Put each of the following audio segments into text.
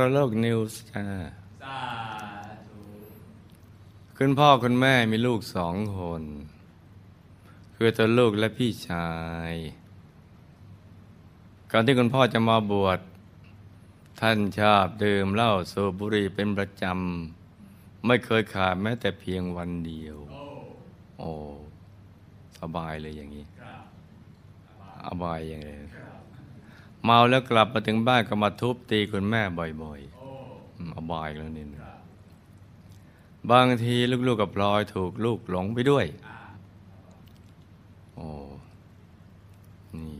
รโลกนิวส์สาธุคุณพ่อคุณแม่มีลูก2 คนคือตัวลูกและพี่ชายก่อนที่คุณพ่อจะมาบวชท่านชอบดื่มเหล้าสูบบุหรี่เป็นประจำไม่เคยขาดแม้แต่เพียงวันเดียวโอ้สบายเลยอย่างนี้อบายอย่างไรเมาแล้วกลับมาถึงบ้านก็มาทุบตีคุณแม่บ่อยๆอบายแล้วนี่บางทีลูกๆกับพลอยถูกลูกหลงไปด้วยโอ้นี่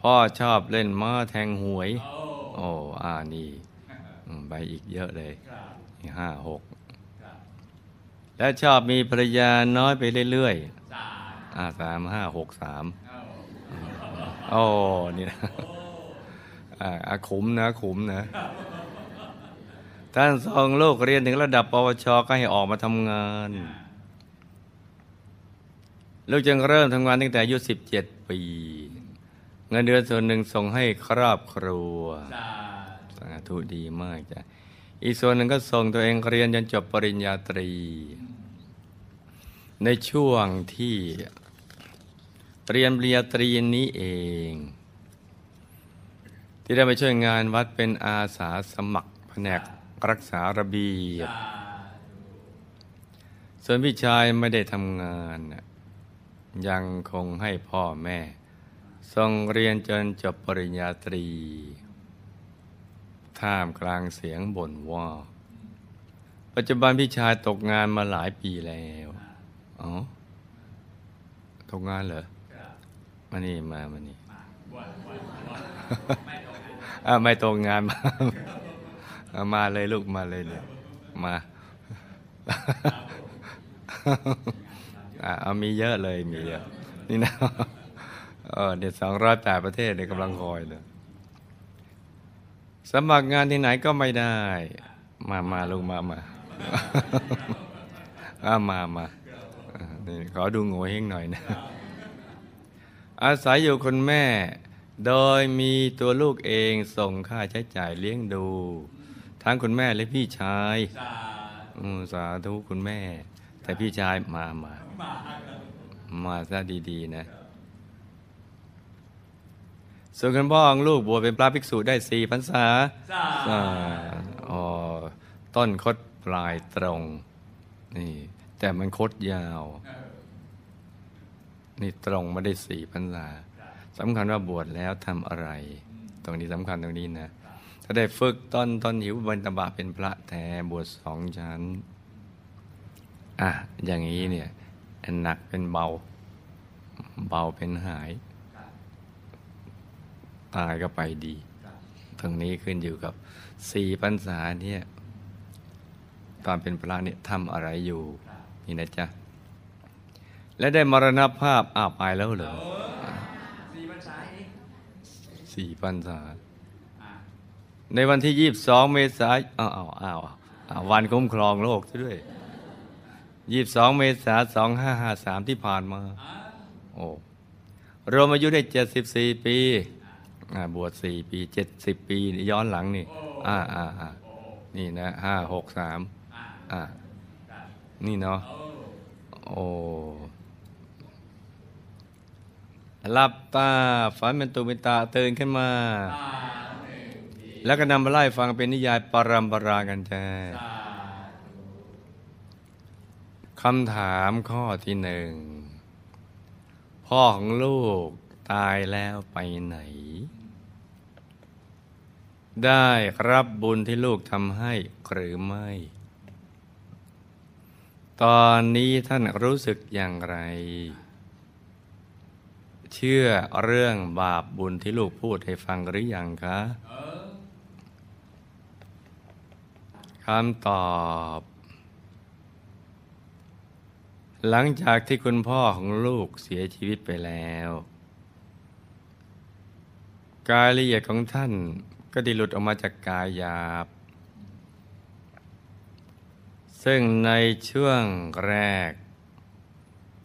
พ่อชอบเล่นม้าแทงหวยโอ้นี่ไปอีกเยอะเลย5-6และชอบมีภรรยาน้อยไปเรื่อยๆ3-5-6-3โอ้นี่นะขุมนะท่านส่งลูกเรียนถึงระดับปวชก็ให้ออกมาทำงานลูกจึงเริ่มทำงานตั้งแต่อายุ17 ปีเงินเดือนส่วนหนึ่งส่งให้ครอบครัวสาธุดีมากจ้ะอีกส่วนหนึ่งก็ส่งตัวเองเรียนจนจบปริญญาตรีในช่วงที่เรียนปริญญาตรีนี้เองที่ได้ไปช่วยงานวัดเป็นอาสาสมัครแผนกรักษาระเบียบส่วนพี่ชายไม่ได้ทำงานยังคงให้พ่อแม่ส่งเรียนจนจบปริญญาตรีท่ามกลางเสียงบ่นว่าปัจจุบันพี่ชายตกงานมาหลายปีแล้วอ๋อตกงานเหรอมานี่ไม่ตกงานมาเลยลูกมาเลยเนี่ยมาเอามีเยอะเลยมีเยอะนี่นะเดี๋ยว208 ประเทศเนี่ยกำลังคอยเลยสมัครงานที่ไหนก็ไม่ได้มาลูกมานี่ขอดูโง่เฮงหน่อยนะอาศัยอยู่คุณแม่โดยมีตัวลูกเองส่งค่าใช้จ่ายเลี้ยงดูทั้งคุณแม่และพี่ชายสาธุคุณแม่แต่พี่ชายมาซะดีๆนะส่วนคุณพ่อของลูกบวชเป็นพระภิกษุได้4 พรรษาต้นคดปลายตรงนี่แต่มันคดยาวนี่ตรงมาได้4 พรรษาสำคัญว่าบวชแล้วทำอะไรตรงนี้สำคัญตรงนี้นะถ้าได้ฝึกต้นหิวบันตบะเป็นพระแท้บวช2 ชั้นอย่างนี้เนี่ยหนักเป็นเบาเบาเป็นหายตายก็ไปดีตรงนี้ขึ้นอยู่กับ4 พรรษาเนี่ยตอนเป็นพระเนี่ยทำอะไรอยู่นี่นะจ๊ะและได้มรณภาพไปแล้วเหรอ4 พรรษาในวันที่22 เมษายนวันคุ้มครองโลกซะด้วย22 เมษายน 2553ที่ผ่านมารวมอายุได้74 ปีบวช4 ปี70 ปีย้อนหลังนี่นี่นะ5-6-3นี่เนาะหลับตาฝันเป็นตุเป็นตาตื่นขึ้นมาแล้วก็นำมาไล่ฟังเป็นนิยายปรัมปรากันจ้าคำถามข้อที่1พ่อของลูกตายแล้วไปไหนได้รับบุญที่ลูกทำให้หรือไม่ตอนนี้ท่านรู้สึกอย่างไรเชื่อเรื่องบาปบุญที่ลูกพูดให้ฟังหรือยังคะคำตอบหลังจากที่คุณพ่อของลูกเสียชีวิตไปแล้วกายละเอียดของท่านก็ได้หลุดออกมาจากกายหยาบซึ่งในช่วงแรก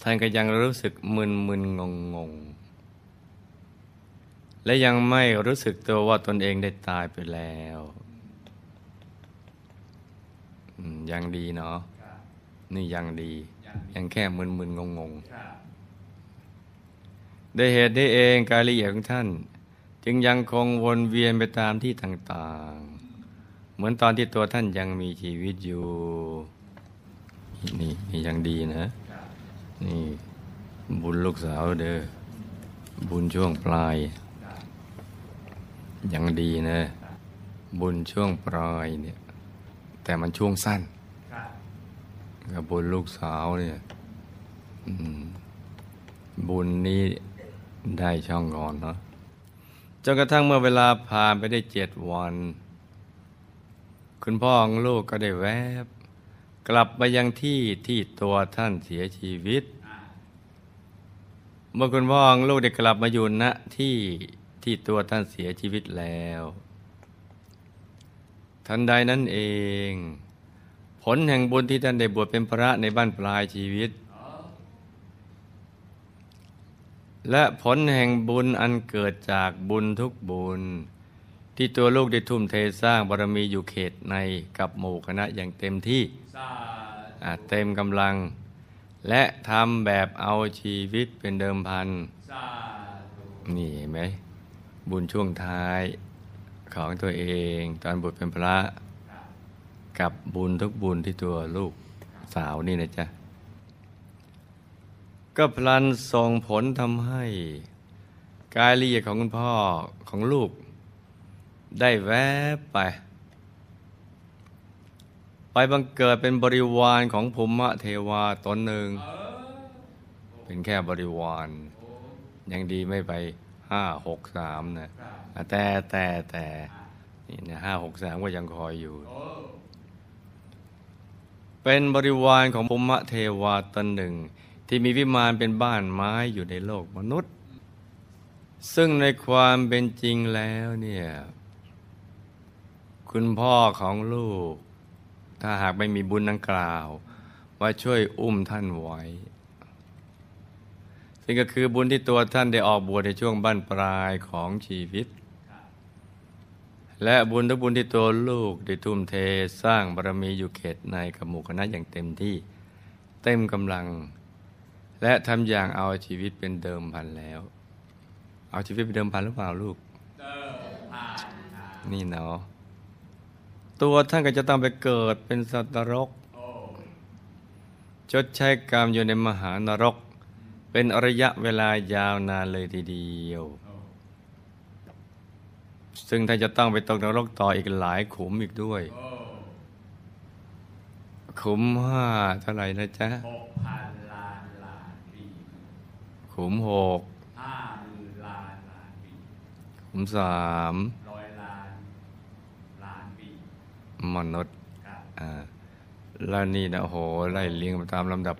ท่านก็ยังรู้สึกมึนงงและยังไม่รู้สึกตัวว่าตนเองได้ตายไปแล้ว ยังดีเนาะนี่ยังดียังแค่มึนๆงงๆด้วยเหตุนี้เองกายละเอียดของท่านจึงยังคงวนเวียนไปตามที่ต่างๆเหมือนตอนที่ตัวท่านยังมีชีวิตอยู่นี่ยังดีนะนี่บุญลูกสาวเด้อบุญช่วงปลายยังดีนะบุญช่วงปลายเนี่ยแต่มันช่วงสั้นกับบุญลูกสาวเนี่ยบุญนี้ได้ช่องก่อนเนาะจนกระทั่งเมื่อเวลาผ่านไปได้7 วันคุณพ่อของลูกก็ได้แวบกลับไปยังที่ที่ตัวท่านเสียชีวิตเมื่อคุณพ่อของลูกได้กลับมาอยู่ณที่ที่ตัวท่านเสียชีวิตแล้วทันใดนั้นเองผลแห่งบุญที่ท่านได้บวชเป็นพระในบ้านปลายชีวิตและผลแห่งบุญอันเกิดจากบุญทุกบุญที่ตัวลูกได้ทุ่มเทสร้างบารมีอยู่เขตในกับหมู่คณะอย่างเต็มที่เต็มกำลังและทำแบบเอาชีวิตเป็นเดิมพันนี่เห็นไหมบุญช่วงท้ายของตัวเองตอนบวชเป็นพระกับบุญทุกบุญที่ตัวลูกสาวนี่นะจ๊ะก็พลันส่งผลทำให้กายละเอียดของคุณพ่อของลูกได้แวบไปบังเกิดเป็นบริวารของภูมิเทวาตนหนึ่งเป็นแค่บริวารยังดีไม่ไป5-6-3นะแต่นี่นะ5-6-3ก็ยังคอยอยู่เป็นบริวารของภูมิเทวาตนหนึ่งที่มีวิมานเป็นบ้านไม้อยู่ในโลกมนุษย์ซึ่งในความเป็นจริงแล้วเนี่ยคุณพ่อของลูกถ้าหากไม่มีบุญดังกล่าวว่าช่วยอุ้มท่านไว้ซึ่งก็คือบุญที่ตัวท่านได้ออกบวชในช่วงบั้นปลายของชีวิตและบุญทุกบุญที่ตัวลูกได้ทุ่มเทสร้างบารมีอยู่เขตในกับหมู่คณะอย่างเต็มที่เต็มกำลังและทำอย่างเอาชีวิตเป็นเดิมพันแล้วเอาชีวิตเป็นเดิมพันหรือเปล่าลูกนี่เนาะตัวท่านก็จะต้องไปเกิดเป็นสัตว์นรกชดใช้กรรมอยู่ในมหานรกเป็นระยะเวลายาวนานเลยทีเดียวซึ่งท่านจะต้องไปตกนรกต่ออีกหลายขุมอีกด้วยขุม5เท่าไหร่นะจ๊ะขุม6ขุม3 100 ล้านปีมนุษย์แล้วนี่นะโหไล่เลี้ยงตามลำดับ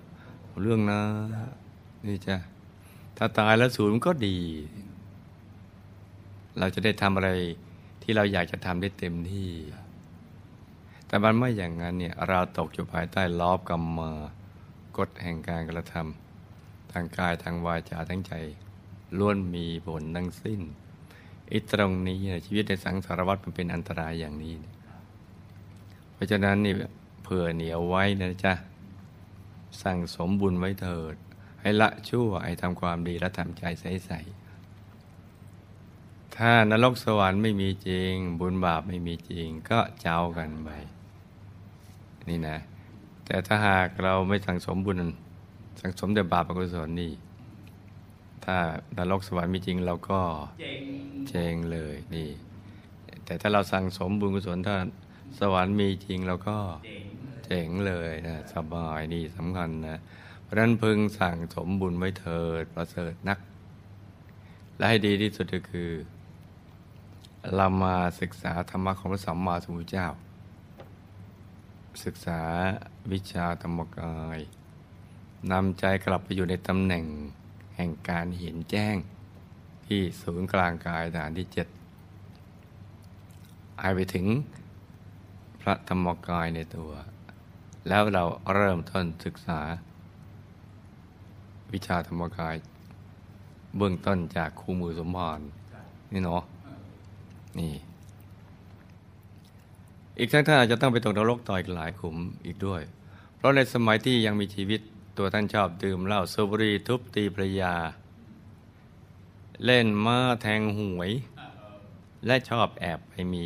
เรื่องนะนี่จ้ะถ้าตายแล้วศูนย์ก็ดีเราจะได้ทำอะไรที่เราอยากจะทำได้เต็มที่แต่มันไม่อย่างนั้นเนี่ยเราตกอยู่ภายใต้ล้อกรรมกฎแห่งการกระทำทางกายทางวาจาทางใจล้วนมีผลทั้งสิ้นอีตรงนี้ชีวิตในสังสารวัฏมันเป็นอันตรายอย่างนี้เพราะฉะนั้นนี่เผื่อเหนียวไว้นะจ๊ะสั่งสมบุญไว้เถิดให้ละชั่วให้ทำความดีและทำใจใสๆถ้านรกสวรรค์ไม่มีจริงบุญบาปไม่มีจริงก็เจ้ากันไปนี่นะแต่ถ้าหากเราไม่สั่งสมบุญสังสมแต่บาปอกุศลนี่ถ้านรกสวรรค์มีจริงเราก็เจงเลยนี่แต่ถ้าเราสั่งสมบุญกุศลถ้าสวรรค์มีจริงเราก็เจงเลยนะสบายนี่สำคัญนะเพราะนั้นพึงสั่งสมบุญไว้เถิดประเสริฐนักและให้ดีที่สุดก็คือเรามาศึกษาธรรมะของพระสัมมาสัมพุทธเจ้าศึกษาวิชาธรรมกายนำใจกลับไปอยู่ในตำแหน่งแห่งการเห็นแจ้งที่ศูนย์กลางกายฐานที่7ให้ไปถึงพระธรรมกายในตัวแล้วเราเริ่มต้นศึกษาวิชาธรรมกายเบื้องต้นจากคู่มือสมภารนี่เนาะนี่ อีกทั้งท่านอาจจะต้องไปตกนรกต่ออีกหลายขุมอีกด้วยเพราะในสมัยที่ยังมีชีวิตตัวท่านชอบดื่มเหล้าสูบบุหรี่ทุบตีภรรยาเล่นม้าแทงหวยและชอบแอบไปมี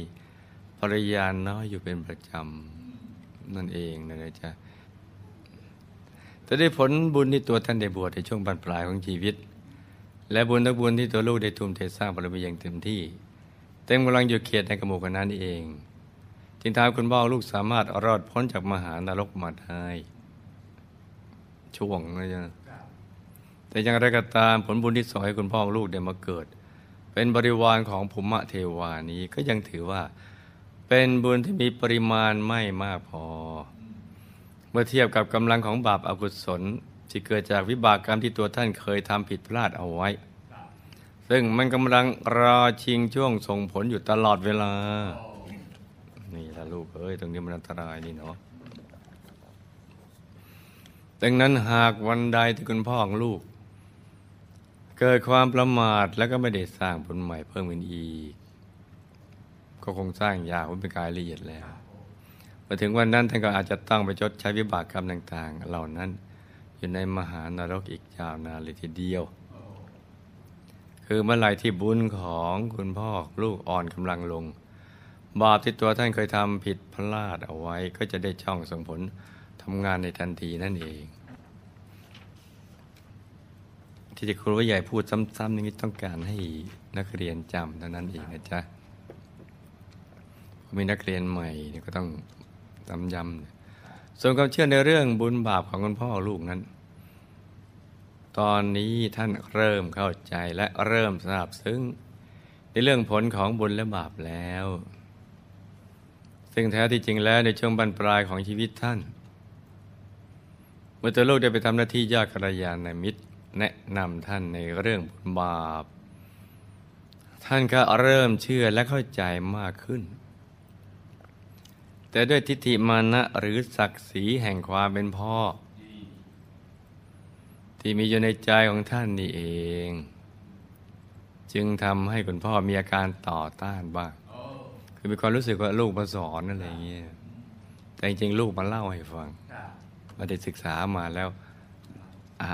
ภรรยาน้อยอยู่เป็นประจำนั่นเองนะจ๊ะแต่ได้ผลบุญที่ตัวท่านได้บวชในช่วงบั้นปลายของชีวิตและบุญทั้งบุญที่ตัวลูกได้ทุ่มเทสร้างบารมีอย่างเต็มที่เต็มกำลังอยู่เขตในกระหมู่คณะนี้เองจึงทำให้คุณพ่อลูกสามารถรอดพ้นจากมหานรกมาได้ช่วงนะจ๊ะแต่อย่างไรก็ตามผลบุญที่ส่งให้คุณพ่อลูกได้มาเกิดเป็นบริวารของภูมิเทวานี้ก็ยังถือว่าเป็นบุญที่มีปริมาณไม่มากพอเมื่อเทียบกับกำลังของบาปอกุศลที่เกิดจากวิบากกรรมที่ตัวท่านเคยทำผิดพลาดเอาไว้ซึ่งมันกำลังรอชิงช่วงส่งผลอยู่ตลอดเวลานี่ล่ะลูกเอ้ยตรงนี้มันอันตรายนี่เนาะดังนั้นหากวันใดที่คุณพ่อของลูกเกิดความประมาทแล้วก็ไม่ได้สร้างผลใหม่เพิ่มขึ้นอีกก็คงสร้างยาเป็นกายละเอียดแล้วมาถึงวันนั้นท่านก็อาจจะต้องไปชดใช้วิบากกรรมต่างๆเหล่านั้นอยู่ในมหานรกอีกยาวนานเลยทีเดียวคือเมื่อไหร่ที่บุญของคุณพ่อลูกอ่อนกำลังลงบาปที่ตัวท่านเคยทำผิดพลาดเอาไว้ก็จะได้ช่องส่งผลทำงานในทันทีนั่นเองที่จะครูใหญ่พูดซ้ำๆนี้ต้องการให้นักเรียนจำเท่านั้นเองนะจ๊ะมีนักเรียนใหม่ก็ต้องจำส่วนความเชื่อในเรื่องบุญบาปของคุณพ่อลูกนั้นตอนนี้ท่านเริ่มเข้าใจและเริ่มทราบซึ้งในเรื่องผลของบุญและบาปแล้วซึ่งแท้ที่จริงแล้วในช่วงบั้นปลายของชีวิตท่านเมื่อตัวลูกได้ไปทำหน้าที่ญาติกัลยาณมิตรแนะนำท่านในเรื่องบุญบาปท่านก็เริ่มเชื่อและเข้าใจมากขึ้นแต่ด้วยทิฏฐิมานะหรือศักดิ์ศรีแห่งความเป็นพ่อที่มีอยู่ในใจของท่านนี่เองจึงทำให้คุณพ่อมีอาการต่อต้านบ้างคือมีความรู้สึกว่าลูกมาสอนอะไรอย่างเงี้ยแต่จริงๆลูกมาเล่าให้ฟังมาได้ศึกษามาแล้ว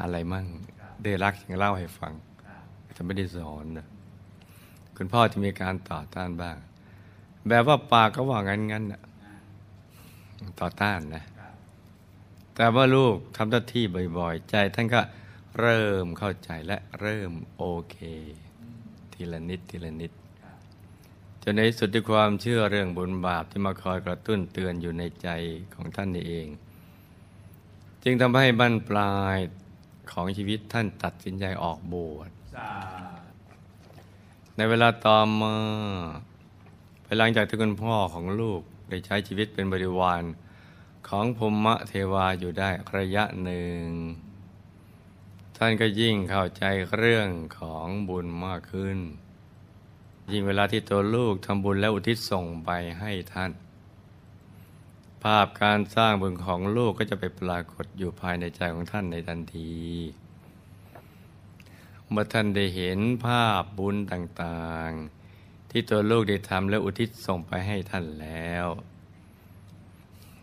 อะไรมั่งได้รักจึงเล่าให้ฟังแต่ไม่ได้สอนนะคุณพ่อจะมีอาการต่อต้านบ้างแบบว่าปากก็ว่างั้นๆต่อต้านนะแต่ว่าลูกทำหน้าที่บ่อยๆใจท่านก็เริ่มเข้าใจและเริ่มโอเคทีละนิดทีละนิดจนในสุดที่ความเชื่อเรื่องบุญบาปที่มาคอยกระตุ้นเตือนอยู่ในใจของท่านนี่เองจึงทำให้บั้นปลายของชีวิตท่านตัดสินใจออกบวชในเวลาต่อมาภายหลังจากที่คุณพ่อของลูกได้ใช้ชีวิตเป็นบริวารของภูมิเทวาอยู่ได้ระยะหนึ่งท่านก็ยิ่งเข้าใจเรื่องของบุญมากขึ้นยิ่งเวลาที่ตัวลูกทำบุญและอุทิศส่งไปให้ท่านภาพการสร้างบุญของลูกก็จะไปปรากฏอยู่ภายในใจของท่านในทันทีเมื่อท่านได้เห็นภาพบุญต่างๆที่ตัวลูกได้ทำและอุทิศส่งไปให้ท่านแล้ว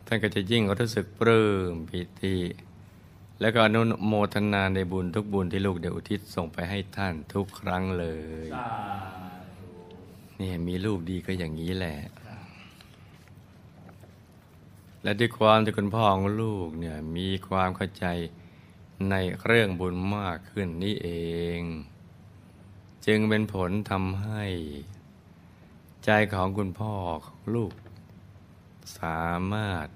ท่านก็จะยิ่งรู้สึกปลื้มปิติและก็อนุโมทนาในบุญทุกบุญที่ลูกได้อุทิศส่งไปให้ท่านทุกครั้งเลยนี่มีลูกดีก็อย่างนี้แหละและด้วยความที่คุณพ่อของลูกเนี่ยมีความเข้าใจในเรื่องบุญมากขึ้นนี่เองจึงเป็นผลทำให้ใจของคุณพ่อของลูกสามารถ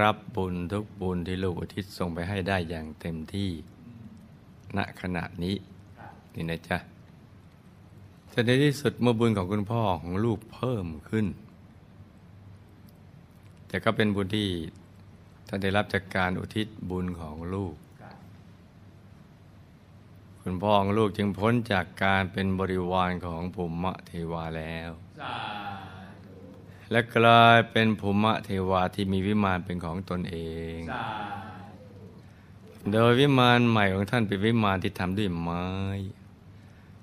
รับบุญทุกบุญที่ลูกอุทิศส่งไปให้ได้อย่างเต็มที่ณขณะนี้นี่นะจ๊ะแต่ในที่สุดเมื่อบุญของคุณพ่อของลูกเพิ่มขึ้นแต่ก็เป็นบุญที่ท่านได้รับจากการอุทิศบุญของลูกคุณพ่อของลูกจึงพ้นจากการเป็นบริวารของภูมิเทวาแล้วและกลายเป็นภูมิเทวาที่มีวิมานเป็นของตนเองโดยวิมานใหม่ของท่านเป็นวิมานที่ทำด้วยไม้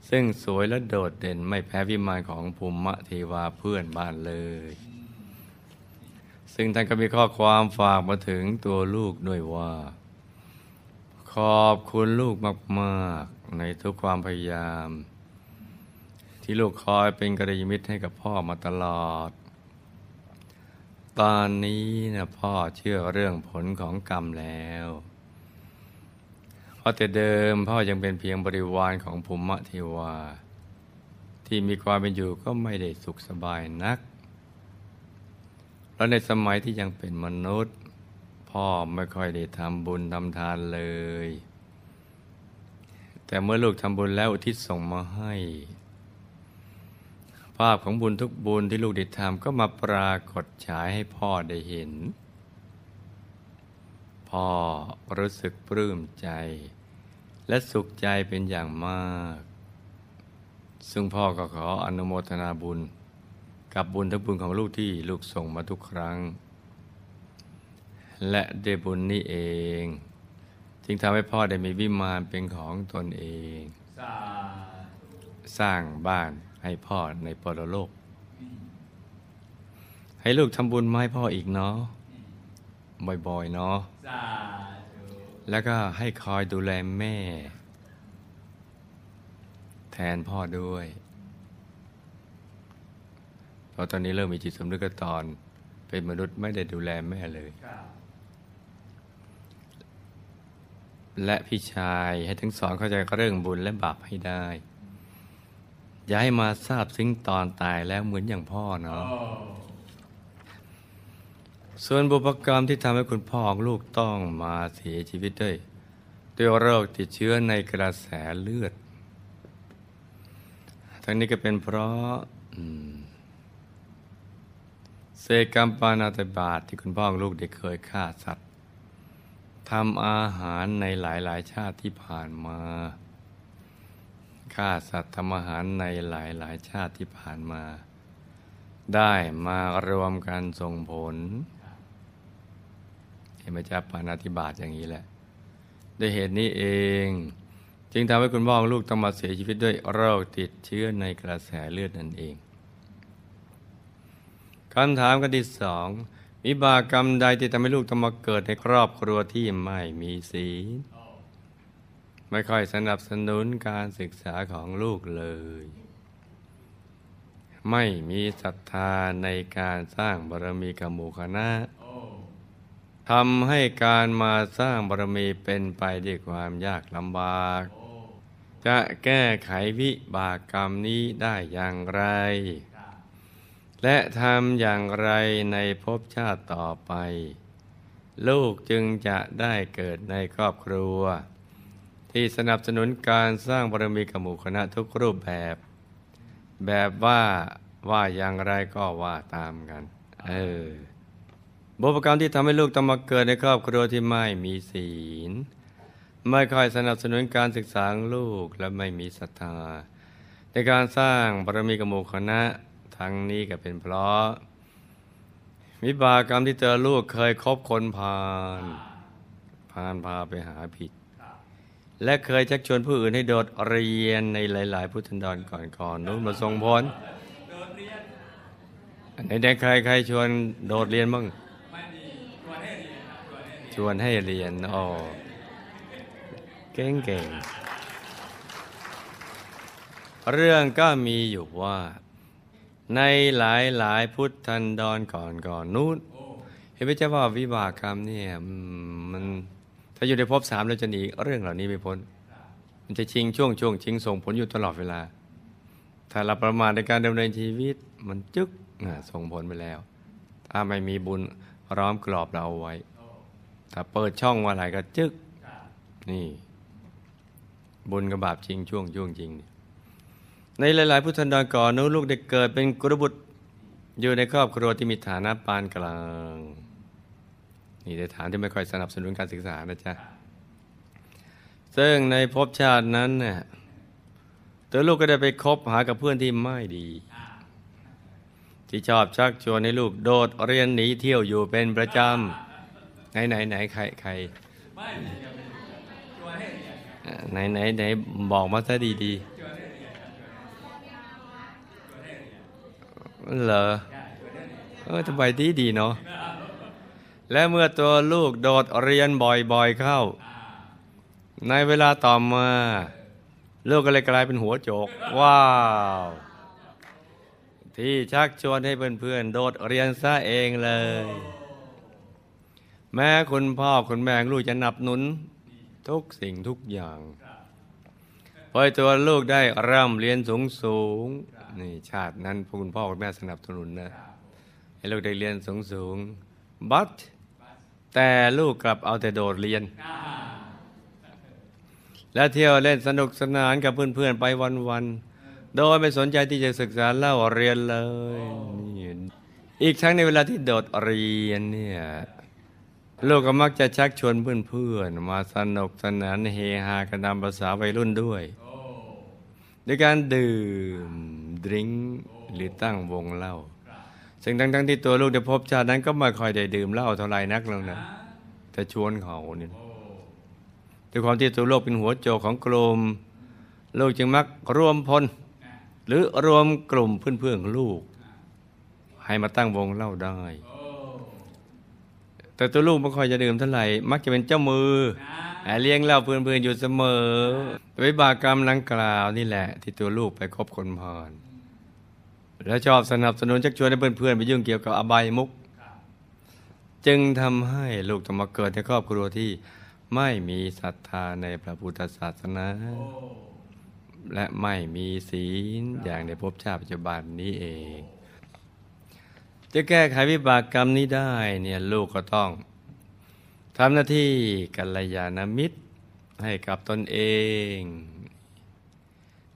ซึ่งสวยและโดดเด่นไม่แพ้วิมานของภูมิเทวาเพื่อนบ้านเลย ซึ่งท่านก็มีข้อความฝากมาถึงตัวลูกด้วยว่าขอบคุณลูกมากๆในทุกความพยายามที่ลูกคอยเป็นกัลยาณมิตรให้กับพ่อมาตลอดตอนนี้นะพ่อเชื่อเรื่องผลของกรรมแล้วเพราะแต่เดิมพ่อยังเป็นเพียงบริวารของภูมิเทวาที่มีความเป็นอยู่ก็ไม่ได้สุขสบายนักและในสมัยที่ยังเป็นมนุษย์พ่อไม่ค่อยได้ทำบุญทำทานเลยแต่เมื่อลูกทำบุญแล้วอุทิศส่งมาให้ภาพของบุญทุกบุญที่ลูกได้ทำก็มาปรากฏฉายให้พ่อได้เห็นพ่อรู้สึกปลื้มใจและสุขใจเป็นอย่างมากซึ่งพ่อก็ขออนุโมทนาบุญกับบุญทุกบุญของลูกที่ลูกส่งมาทุกครั้งและได้บุญนี้เองจึงทำให้พ่อได้มีวิมานเป็นของตนเองสร้างบ้านให้พ่อในปรโลกให้ลูกทำบุญมาให้พ่ออีกเนาะบ่อยๆเนาะแล้วก็ให้คอยดูแลแม่แทนพ่อด้วยเพราะตอนนี้เริ่มมีจิตสำนึกตอนเป็นมนุษย์ไม่ได้ดูแลแม่เลยและพี่ชายให้ทั้งสองเข้าใจเรื่องบุญและบาปให้ได้อย่าให้มาทราบซึ้งตอนตายแล้วเหมือนอย่างพ่อเนาะ ส่วนบุพกรรมที่ทำให้คุณพ่อของลูกต้องมาเสียชีวิตด้วยโรคติดเชื้อในกระแสเลือดทั้งนี้ก็เป็นเพราะเศษกรรมปาณาติบาตที่คุณพ่อของลูกได้เคยฆ่าสัตว์ทำอาหารในหลายๆชาติที่ผ่านมาฆ่าสัตว์ทำอาหารในหลายชาติที่ผ่านมาได้มารวมกันส่งผลเห็นไหมจ๊ะปาณาติบาตอย่างนี้แหละด้วยเหตุนี้เองจึงทำให้คุณพ่อลูกต้องมาเสียชีวิตด้วยโรคติดเชื้อในกระแสเลือดนั่นเองคำถามกันที่สองวิบากกรรมใดที่ทำให้ลูกต้องมาเกิดในครอบครัวที่ไม่มีศีลไม่ค่อยสนับสนุนการศึกษาของลูกเลยไม่มีศรัทธาในการสร้างบารมีกับหมู่คณะทำให้การมาสร้างบารมีเป็นไปด้วยความยากลำบากจะแก้ไขวิบากกรรมนี้ได้อย่างไรและทำอย่างไรในภพชาติต่อไปลูกจึงจะได้เกิดในครอบครัวที่สนับสนุนการสร้างบารมีกับหมู่คณะทุกรูปแบบว่าอย่างไรก็ว่าตามกันบุพกรรมที่ทำให้ลูกต้องมาเกิดในครอบครัวที่ไม่มีศีลไม่ค่อยสนับสนุนการศึกษาลูกและไม่มีศรัทธาในการสร้างบารมีกับหมู่คณะทั้งนี้ก็เป็นเพราะวิบากกรรมที่เจอลูกเคยคบคนพาลพาไปหาผิดและเคยชักชวนผู้อื่นให้โดดเรียนในหลายๆพุทธันดรก่อนๆนู้นมาทรงพลไหนๆใครชวนโดดเรียนบ้างชวนให้เรียนอ๋อเก่งๆเรื่องก็มีอยู่ว่าในหลายพุทธันดรก่อนนู้นเห็นไหมเจ้าว่าวิบากกรรมเนี่ยมันถ้าอยู่ในภพสามเราจะหนีเรื่องเหล่านี้ไม่พ้นมันจะชิงช่วงชิงส่งผลอยู่ตลอดเวลาถ้าเราประมาทในการดำเนินชีวิตมันจึ๊กส่งผลไปแล้วถ้าไม่มีบุญร้อมกรอบเราเอาไว้ถ้าเปิดช่องมาไหลก็จึ๊กนี่บุญกับบาปชิงช่วงจริงในหลายๆพุทธันดรก่อนนู้นลูกได้เกิดเป็นกุลบุตรอยู่ในครอบครัวที่มีฐานะปานกลางนี่ในฐานที่ไม่ค่อยสนับสนุนการศึกษานะจ๊ะซึ่งในภพชาตินั้นเนี่ยตัวลูกก็ได้ไปคบหากับเพื่อนที่ไม่ดีที่ชอบชักชวนให้ลูกโดดเรียนหนีเที่ยวอยู่เป็นประจำไหนใครไหนบอกมาซะดีเหรอทำไมดีเนาะ และเมื่อตัวลูกโดดเรียนบ่อยๆเข้าในเวลาต่อมาลูกก็เลยกลายเป็นหัวโจกว้าวที่ชักชวนให้เพื่อนๆโดดเรียนซะเองเลยแม้คุณพ่อคุณแม่ลูกจะนับหนุนทุกสิ่งทุกอย่างพอตัวลูกได้เริ่มเรียนสูงๆนี่ชาตินั้นคุณพ่อคุณแม่สนับสนุนนะให้ลูกได้เรียนสูงๆแต่ลูกกลับเอาแต่โดดเรียนและเที่ยวเล่นสนุกสนานกับเพื่อนๆไปวันๆโดยไม่สนใจที่จะศึกษาเล่าเรียนเลยอีกทั้งในเวลาที่โดดเรียนเนี่ยลูกก็มักจะชักชวนเพื่อนๆมาสนุกสนานเฮฮากันตามภาษาวัยรุ่นด้วยด้วยการดื่มดริ้งหรือตั้งวงเล่าซึ่งทั้งที่ตัวลูกได้พบชาตินั้นก็ไม่ค่อยได้ดื่มเหล้าเท่าไหร่นักหรอกนะแต่ชวนเขาเนี่ยด้วยความที่ตัวลูกเป็นหัวโจกของกลุ่มลูกจึงมักรวมพลหรือรวมกลุ่มเพื่อนๆของลูกให้มาตั้งวงเล่าได้แต่ตัวลูกไม่ค่อยจะดื่มเท่าไหร่มักจะเป็นเจ้ามือเลี้ยงเล่าเพื่อนๆอยู่เสมอวิบากกรรมดังกล่าวนี่แหละที่ตัวลูกไปคบคนพาลและชอบสนับสนุนชักชวนให้เพื่อนๆไปยุ่งเกี่ยวกับอบายมุขจึงทำให้ลูกต้องมาเกิดในครอบครัวที่ไม่มีศรัทธาในพระพุทธศาสนาและไม่มีศีลอย่างในภพชาติปัจจุบันนี้เองจะแก้ไขวิบากกรรมนี้ได้เนี่ยลูกก็ต้องทำหน้าที่กัลยาณมิตรให้กับตนเอง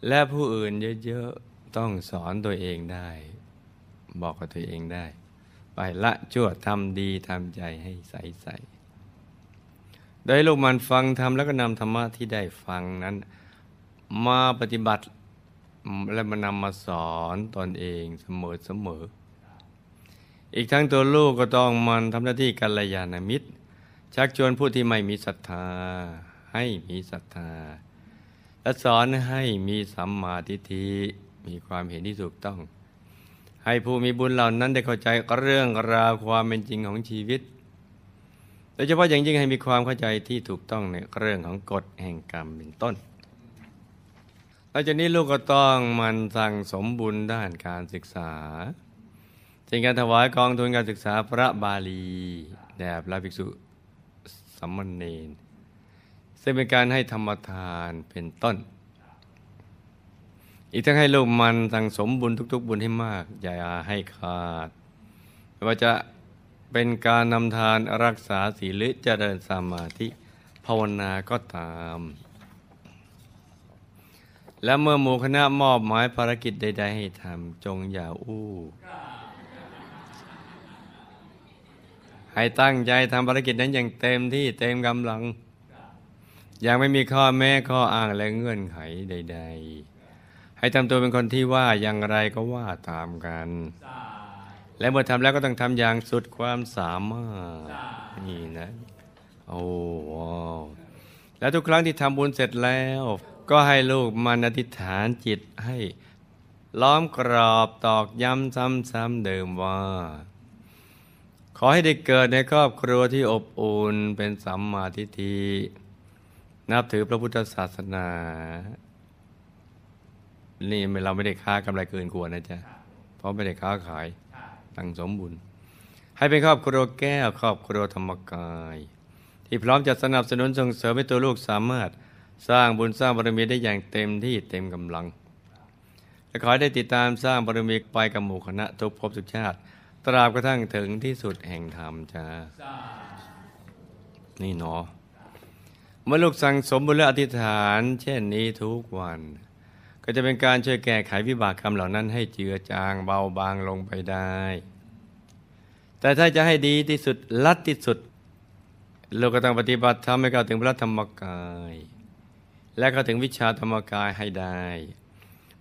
และผู้อื่นเยอะๆต้องสอนตัวเองได้บอกกับตัวเองได้ไปละชั่วทำดีทำใจให้ใสๆโดยลูกมันฟังธรรมแล้วก็นำธรรมะที่ได้ฟังนั้นมาปฏิบัติและมานำมาสอนตนเองเสมอๆอีกทั้งตัวลูกก็ต้องมันทำหน้าที่กัลยาณมิตรชักชวนผู้ที่ไม่มีศรัทธาให้มีศรัทธาและสอนให้มีสัมมาทิฏฐิมีความเห็นที่ถูกต้องให้ผู้มีบุญเหล่านั้นได้เข้าใจเรื่องราวความเป็นจริงของชีวิตโดยเฉพาะอย่างยิ่งให้มีความเข้าใจที่ถูกต้องในเรื่องของกฎแห่งกรรมเป็นต้นหลังจากนี้ลูกก็ต้องมันสั่งสมบุญด้านการศึกษาจึงการถวายกองทุนการศึกษาพระบาลีแด่พระภิกษุสามเณรซึ่งเป็นการให้ธรรมทานเป็นต้นอีกทั้งให้ลูกมันสั่งสมบุญทุกๆบุญให้มากอย่าให้ขาดไม่ว่าจะเป็นการนำทานรักษาศีลหรือเจริญสมาธิภาวนาก็ตามและเมื่อหมู่คณะมอบหมายภารกิจใดๆให้ทำจงอย่าอู้ให้ตั้งใจทำภารกิจนั้นอย่างเต็มที่เต็มกำลังอย่างไม่มีข้อแม้ข้ออ้างและเงื่อนไขใดๆให้ทำตัวเป็นคนที่ว่าอย่างไรก็ว่าตามกันและเมื่อทำแล้วก็ต้องทำอย่างสุดความสามารถนี่นะโอ้โหแล้วทุกครั้งที่ทำบุญเสร็จแล้วก็ให้ลูกมันอธิษฐานจิตให้ล้อมกรอบตอกย้ำซ้ำๆเดิมว่าขอให้ได้เกิดในครอบครัวที่อบอุ่นเป็นสัมมาทิฏฐินับถือพระพุทธศาสนานี่เราไม่ได้ค้ากำไรเกินควรนะจ๊ะเพราะไม่ได้ค้าขายตั้งสมบุญให้เป็นครอบครัวแก้วครอบครัวธรรมกายที่พร้อมจะสนับสนุนส่งเสริมให้ตัวลูกสามารถสร้างบุญสร้างบารมีได้อย่างเต็มที่เต็มกำลังและขอให้ได้ติดตามสร้างบารมีไปกับหมู่คณะทุกภพทุกชาติตราบกระทั่งถึงที่สุดแห่งธรรมจ้านี่เนาะเมื่อลูกสั่งสมบุญและอธิษฐานเช่นนี้ทุกวันก็จะเป็นการช่วยแก้ไขวิบากกรรมเหล่านั้นให้เจือจางเบาบางลงไปได้แต่ถ้าจะให้ดีที่สุดลัดที่สุดเราก็ต้องปฏิบัติธรรมให้เข้าถึงพระธรรมกายและเข้าถึงวิชาธรรมกายให้ได้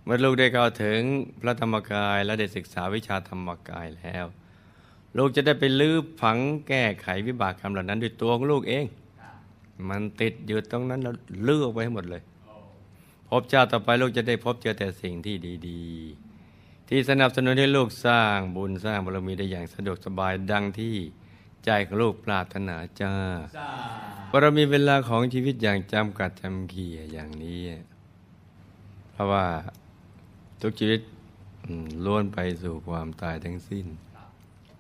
เมื่อลูกได้เข้าถึงพระธรรมกายและได้ศึกษาวิชาธรรมกายแล้วลูกจะได้ไปลื้อผังแก้ไขวิบากกรรมเหล่านั้นด้วยตัวของลูกเองมันติดอยู่ตรงนั้นเราลื้อออกไปให้หมดเลยพบชาติต่อไปลูกจะได้พบเจอแต่สิ่งที่ดีๆที่สนับสนุนให้ลูกสร้างบุญสร้างบารมีได้อย่างสะดวกสบายดังที่ ใจของลูกปรารถนาจ้าเพราะเรามีเวลาของชีวิตอย่างจำกัดจำเกียอย่างนี้เพราะว่าทุกชีวิตล้วนไปสู่ความตายทั้งสิ้น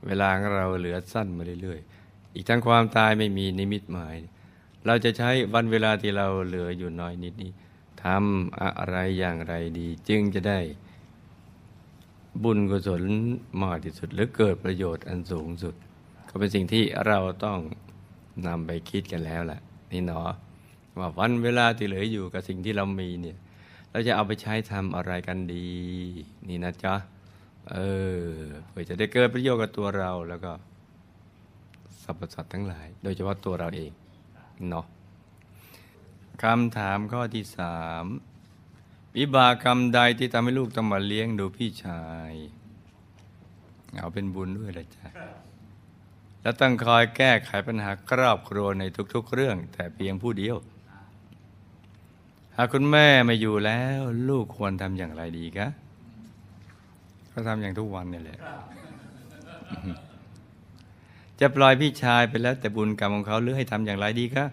เวลาของเราเหลือสั้นมาเรื่อยๆอีกทั้งความตายไม่มีนิมิตหมายเราจะใช้วันเวลาที่เราเหลืออยู่น้อยนิดนี้ทำอะไรอย่างไรดีจึงจะได้บุญกุศลมากที่สุดหรือเกิดประโยชน์อันสูงสุดก็เป็นสิ่งที่เราต้องนำไปคิดกันแล้วแหละนี่เนาะว่าวันเวลาที่เหลืออยู่กับสิ่งที่เรามีเนี่ยเราจะเอาไปใช้ทำอะไรกันดีนี่นะจ๊ะเพื่อจะได้เกิดประโยชน์กับตัวเราแล้วก็สรรพสัตว์ทั้งหลายโดยเฉพาะตัวเราเองเนาะคำถามข้อที่3วิบากกรรมใดที่ทำให้ลูกต้องมาเลี้ยงดูพี่ชายเอาเป็นบุญด้วยละจ้ะแล้วต้องคอยแก้ไขปัญหาครอบครัวในทุกๆเรื่องแต่เพียงผู้เดียวหากคุณแม่ไม่อยู่แล้วลูกควรทำอย่างไรดีคะก็ทำอย่างทุกวันนี่แหละจะปล่อยพี่ชายไปแล้วแต่บุญกรรมของเขาหรือให้ทำอย่างไรดีคะ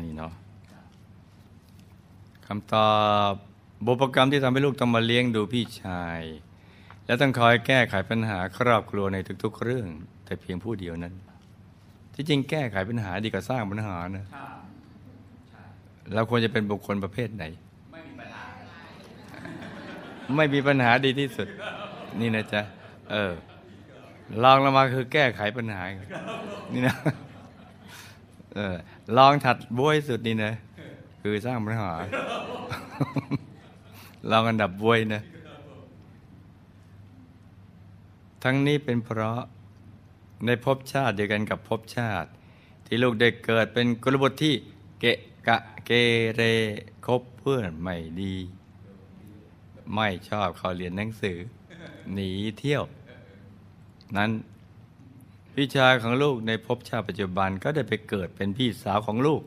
นี่เนาะคำตอบบุพกรรมที่ทำให้ลูกต้องมาเลี้ยงดูพี่ชายและต้องคอยแก้ไขปัญหาครอบครัวในทุกๆเรื่องแต่เพียงผู้เดียวนั้นที่จริงแก้ไขปัญหาดีกว่าสร้างปัญหานะเราควรจะเป็นบุคคลประเภทไหนไม่มีปัญหาไม่มีปัญหาดีที่สุดนี่นะจ๊ะลองลงมาคือแก้ไขปัญหานี่นะลองถัดบวยสุดนี่นะคือสร้างปัญหาลองอันดับบวยนะทั้งนี้เป็นเพราะในภพชาติเดียวกันกับภพชาติที่ลูกได้เกิดเป็นกุลบุตรที่เกะกะเกเรคบเพื่อนไม่ดีไม่ชอบเขาเรียนหนังสือหนีเที่ยวนั้นพี่ชายของลูกในภพชาติปัจจุบันก็ได้ไปเกิดเป็นพี่สาวของลูก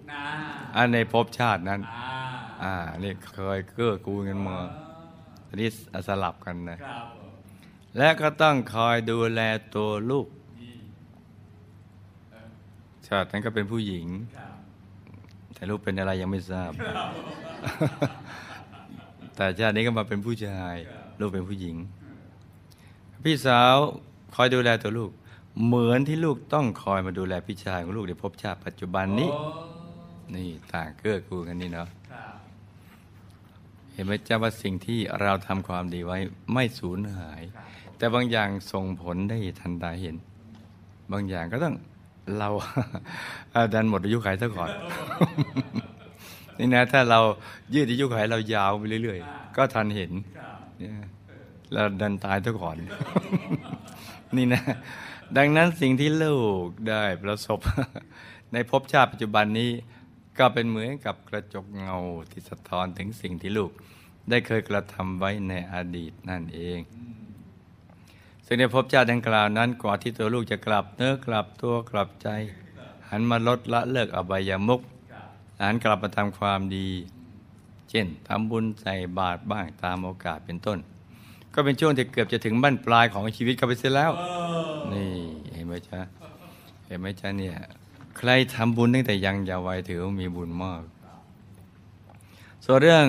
ในภพชาตินั้นนี่เคยเกื้อกูลกันมาอันนี้สลับกันนะและก็ต้องคอยดูแลตัวลูกชาตินั้นก็เป็นผู้หญิงแต่ลูกเป็นอะไรยังไม่ทราบแต่ชาตินี้ก็มาเป็นผู้ชายลูกเป็นผู้หญิงพี่สาวคอยดูแลตัวลูกเหมือนที่ลูกต้องคอยมาดูแลพี่ชายของลูกในภพชาติปัจจุบันนี้นี่ต่างเกื้อกูลกันนี่เนาะเห็นไหมจ๊ะว่าสิ่งที่เราทำความดีไว้ไม่สูญหายแต่บางอย่างส่งผลได้ทันตาเห็นบางอย่างก็ต้องเราดันหมดอายุขัยซะก่อนนี่นะถ้าเรายืดอายุขัยเรายาวไปเรื่อยๆก็ทันเห็นเราดันตายซะก่อนนี่นะดังนั้นสิ่งที่ลูกได้ประสบในภพชาติปัจจุบันนี้ก็เป็นเหมือนกับกระจกเงาที่สะท้อนถึงสิ่งที่ลูกได้เคยกระทำไว้ในอดีตนั่นเองซึ่งในภพชาติดังกล่าวนั้นกว่าที่ตัวลูกจะกลับเนื้อกลับตัวกลับใจหันมาลดละเลิกอบายมุขหันกลับมาทำความดีเช่นทำบุญใส่บาตรบ้างตามโอกาสเป็นต้นก็เป็นช่วงที่เกือบจะถึงบั้นปลายของชีวิตเข้าไปเสียแล้วนี่เห็นไหมจ๊ะเห็นไหมจ๊ะเนี่ยใครทำบุญตั้งแต่ยังเยาว์วัยถือว่ามีบุญมากส่วนเรื่อง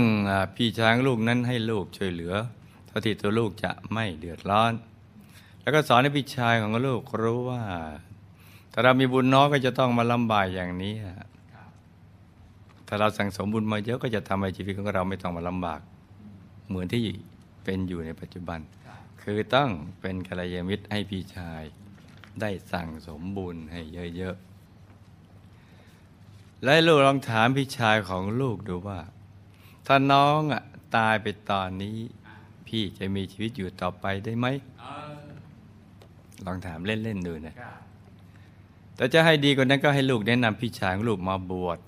พี่ชายลูกนั้นให้ลูกช่วยเหลือเท่าที่ตัวลูกจะไม่เดือดร้อนแล้วก็สอนให้พี่ชายของลูกรู้ว่าถ้าเรามีบุญน้อยก็จะต้องมาลำบากอย่างนี้ถ้าเราสั่งสมบุญมาเยอะก็จะทำให้ชีวิตของเราไม่ต้องมาลำบากเหมือนที่เป็นอยู่ในปัจจุบันคือต้องเป็นกัลยาณมิตรให้พี่ชายได้สั่งสมบุญให้เยอะๆและลูกลองถามพี่ชายของลูกดูว่าถ้าน้องตายไปตอนนี้พี่จะมีชีวิตอยู่ต่อไปได้ไหมลองถามเล่นๆดูนะแต่จะให้ดีกว่านั้นก็ให้ลูกแนะนำพี่ชายของลูกมาบวช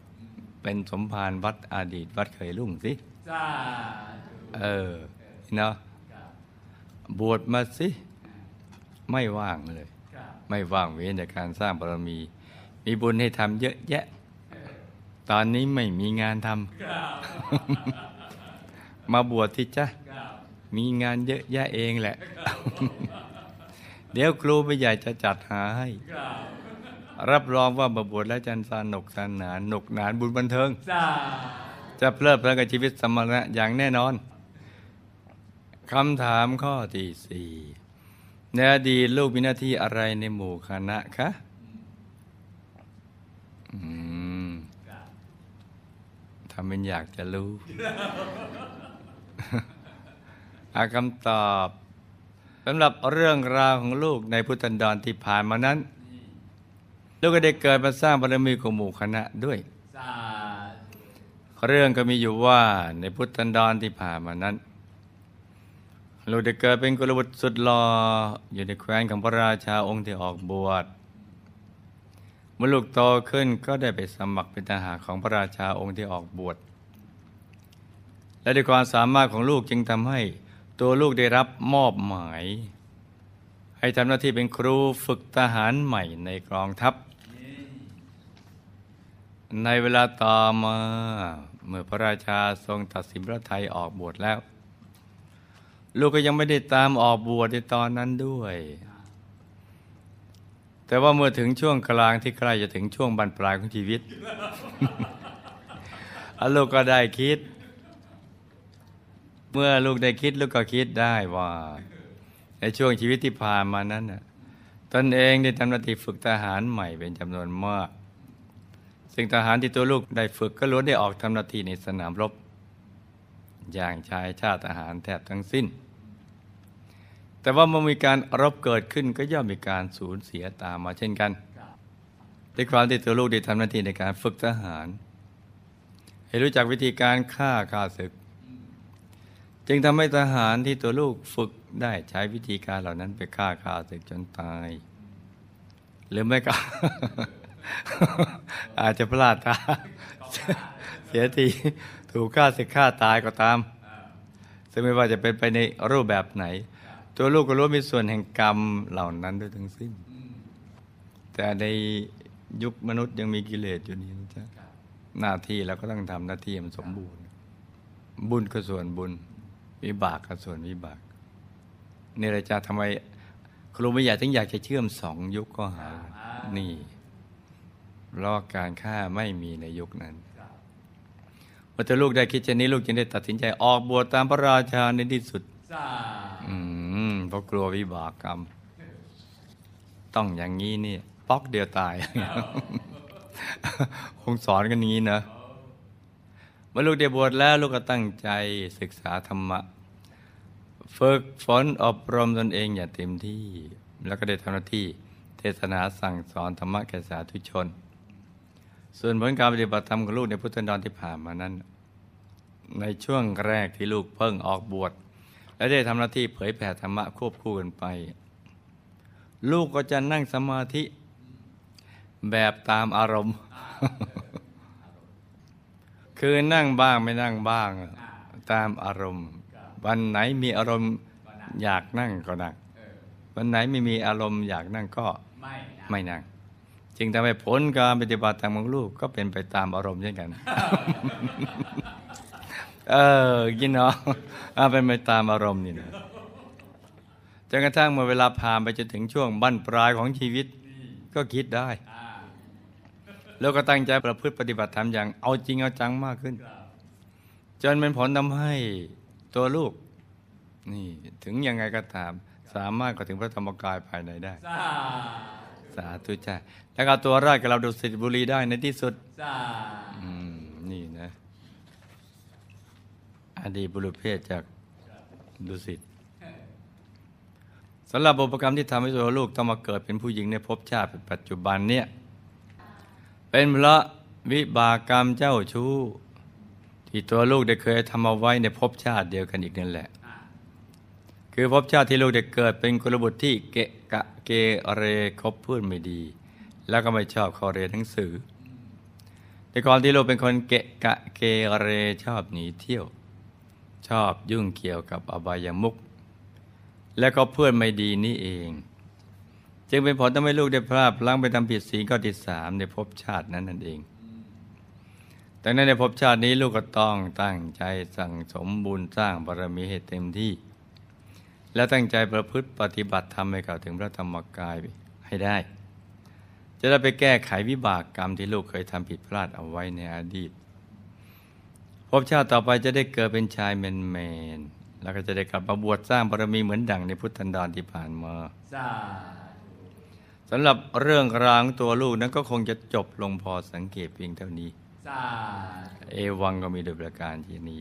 เป็นสมภารวัดอดีตวัดเคยรุ่งสิเนาะบวชมาสิไม่ว่างเลยไม่ว่างเว้นจากการสร้างบารมีมีบุญให้ทำเยอะแยะตอนนี้ไม่มีงานทำมาบวชที่จ้ะมีงานเยอะแยะเองแหละ เดี๋ยวครูผู้ใหญ่จะจัดหาให้รับรองว่ามาบวชแล้วจันทร์สนุกสนานหนุกหนานบุญบันเทิงจะเพลิดเพลินกับชีวิตสมณะอย่างแน่นอนคำถามข้อที่สี่ในอดีตลูกมีหน้าที่อะไรในหมู่คณะคะทำเป็นอยากจะรู้คำตอบสำหรับเรื่องราวของลูกในพุทธันดรที่ผ่านมานั้นลูกก็ได้เกิดมาสร้างบารมีของหมู่คณะด้วยเรื่องก็มีอยู่ว่าในพุทธันดรที่ผ่านมานั้นลูกได้เกิดเป็นกุลบุตรสุดหล่ออยู่ในแคว้นของพระราชาองค์ที่ออกบวชเมื่อลูกโตขึ้นก็ได้ไปสมัครเป็นทหารของพระราชาองค์ที่ออกบวชและด้วยความสามารถของลูกจึงทำให้ตัวลูกได้รับมอบหมายให้ทำหน้าที่เป็นครูฝึกทหารใหม่ในกองทัพในเวลาต่อมาเมื่อพระราชาทรงตัดสินพระทัยออกบวชแล้วลูกก็ยังไม่ได้ตามออกบวชในตอนนั้นด้วยแต่ว่าเมื่อถึงช่วงกลางที่ใกล้จะถึงช่วงบั้นปลายของชีวิตลูกก็ได้คิดเมื่อลูกได้คิดลูกก็คิดได้ว่าในช่วงชีวิตที่ผ่านมานั้นตนเองได้ทำหน้าที่ฝึกทหารใหม่เป็นจำนวนมากซึ่งทหารที่ตัวลูกได้ฝึกก็ล้วนได้ออกทำหน้าที่ในสนามรบอย่างชายชาติทหารแทบทั้งสิ้นแต่ว่าเมื่อมีการรบเกิดขึ้นก็ย่อมมีการสูญเสียตามมาเช่นกันด้วยความที่ตัวลูกได้ทำหน้าที่ในการฝึกทหารให้รู้จักวิธีการฆ่าศึกจึงทำให้ทหารที่ตัวลูกฝึกได้ใช้วิธีการเหล่านั้นไปฆ่าศึกจนตายหรือไม่ก็ อาจจะพลาดตา เสียทีถูกฆ่าศึกฆ่าตายก็ตามซึ่งไม่ว่าจะเป็นไปในรูปแบบไหนตัวลูกก็รู้มีส่วนแห่งกรรมเหล่านั้นด้วยทั้งสิ้นแต่ในยุคมนุษย์ยังมีกิเลสอยู่นี่นะจ๊ะหน้าที่เราก็ต้องทำหน้าที่มันสมบูรณ์บุญก็ส่วนบุญวิบากก็ส่วนวิบากนี่แหละจ๊ะทำไมครูไม่อยากถึงอยากจะเชื่อมสองยุคก็หานี่รอการฆ่าไม่มีในยุคนั้นเมื่อลูกได้คิดเช่นนี้ลูกจึงได้ตัดสินใจออกบวชตามพระราชาในที่สุดเพราะกลัววิบากกรรมต้องอย่างนี้นี่ป๊อกเดียวตาย คงสอนกันอย่างนี้นะเมื่อลูกได้บวชแล้วลูกก็ตั้งใจศึกษาธรรมะฝึกฝนอบรมตนเองอย่างเต็มที่แล้วก็ได้ทำหน้าที่เทศนาสั่งสอนธรรมะแก่สาธุชนส่วนผลการปฏิบัติธรรมของลูกในพุทธันดรที่ผ่านมานั้นในช่วงแรกที่ลูกเพิ่งออกบวชและได้ทำหน้าที่เผยแผ่ธรรมะควบคู่กันไปลูกก็จะนั่งสมาธิแบบตามอารมณ์ คือนั่งบ้างไม่นั่งบ้างตามอารมณ์วันไหนมีอารมณ์อยากนั่งก็นั่งวันไหนไม่มีอารมณ์อยากนั่งก็ไม่นั่งจึงทำให้ผลการปฏิบัติธรรมของลูกก็เป็นไปตามอารมณ์เช่นกัน กินเนาะเป็นไปตามอารมณ์นี่นะจนกระทั่งเมื่อเวลาผ่านไปจนถึงช่วงบั้นปลายของชีวิตก็คิดได้แล้วก็ตั้งใจประพฤติปฏิบัติธรรมอย่างเอาจริงเอาจังมากขึ้นจนเป็นผลทำให้ตัวลูกนี่ถึงยังไงก็ตามสามารถก็ถึงพระธรรมกายภายในได้สาธุจ้าแล้วก็ตัวรอดกับเราดุสิตบุรีได้ในที่สุดนี่นะอดีตบุรุษเพศจากดุสิตสำหรับบุพกรรมที่ทำให้ตัวลูกต้องมาเกิดเป็นผู้หญิงในภพชาติปัจจุบันเนี่ยเป็นเพราะวิบากกรรมเจ้าชู้ที่ตัวลูกได้เคยทำเอาไว้ในภพชาติเดียวกันอีกนั่นแหละคือภพชาติที่ลูกได้เกิดเป็นกุลบุตรที่เกะกะเกเรคบเพื่อนไม่ดีแล้วก็ไม่ชอบเข้าเรียนหนังสือแต่ก่อนที่ลูกเป็นคนเกะกะเกเรชอบหนีเที่ยวชอบยุ่งเกี่ยวกับอบายมุขและก็เพื่อนไม่ดีนี่เองจึงเป็นผลทำให้ลูกได้พลาดพลั้งไปทำผิดศีลข้อที่3ในภพชาตินั้นนั่นเองดังนั้นในภพชาตินี้ลูกก็ต้องตั้งใจสั่งสมบุญสร้างบารมีให้เต็มที่ และตั้งใจประพฤติปฏิบัติธรรมให้เข้าถึงพระธรรมกายให้ได้จะได้ไปแก้ไขวิบากกรรมที่ลูกเคยทำผิดพลาดเอาไว้ในอดีตภพชาติต่อไปจะได้เกิดเป็นชายแมนๆแล้วก็จะได้กลับมาบวชสร้างบารมีเหมือนดั่งในพุทธันดรที่ผ่านมาสำหรับเรื่องราวตัวลูกนั้นก็คงจะจบลงพอสังเกตเพียงเท่านี้เอวังก็มีโดยประการที่นี้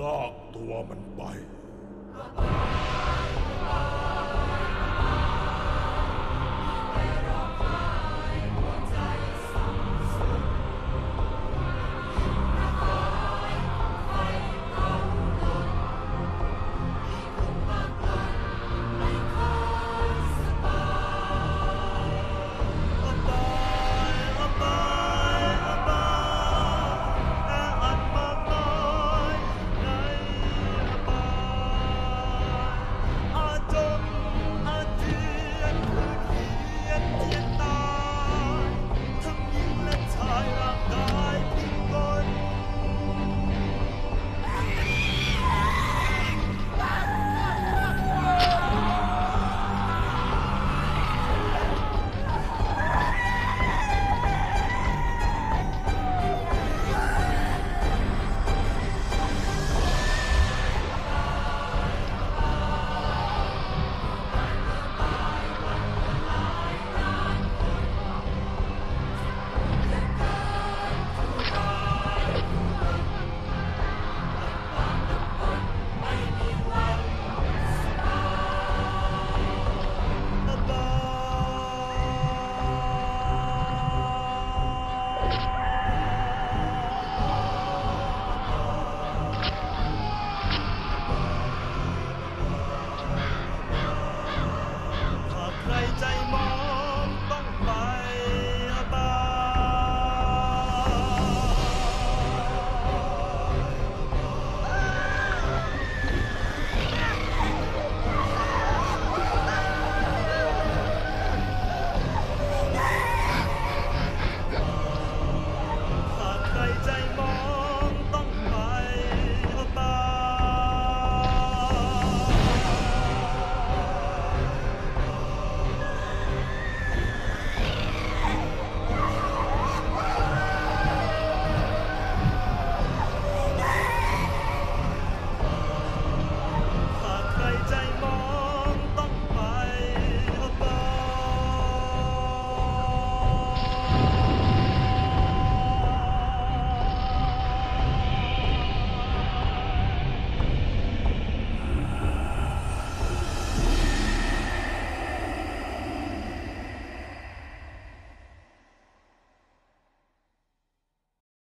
ลอกตัวมันไป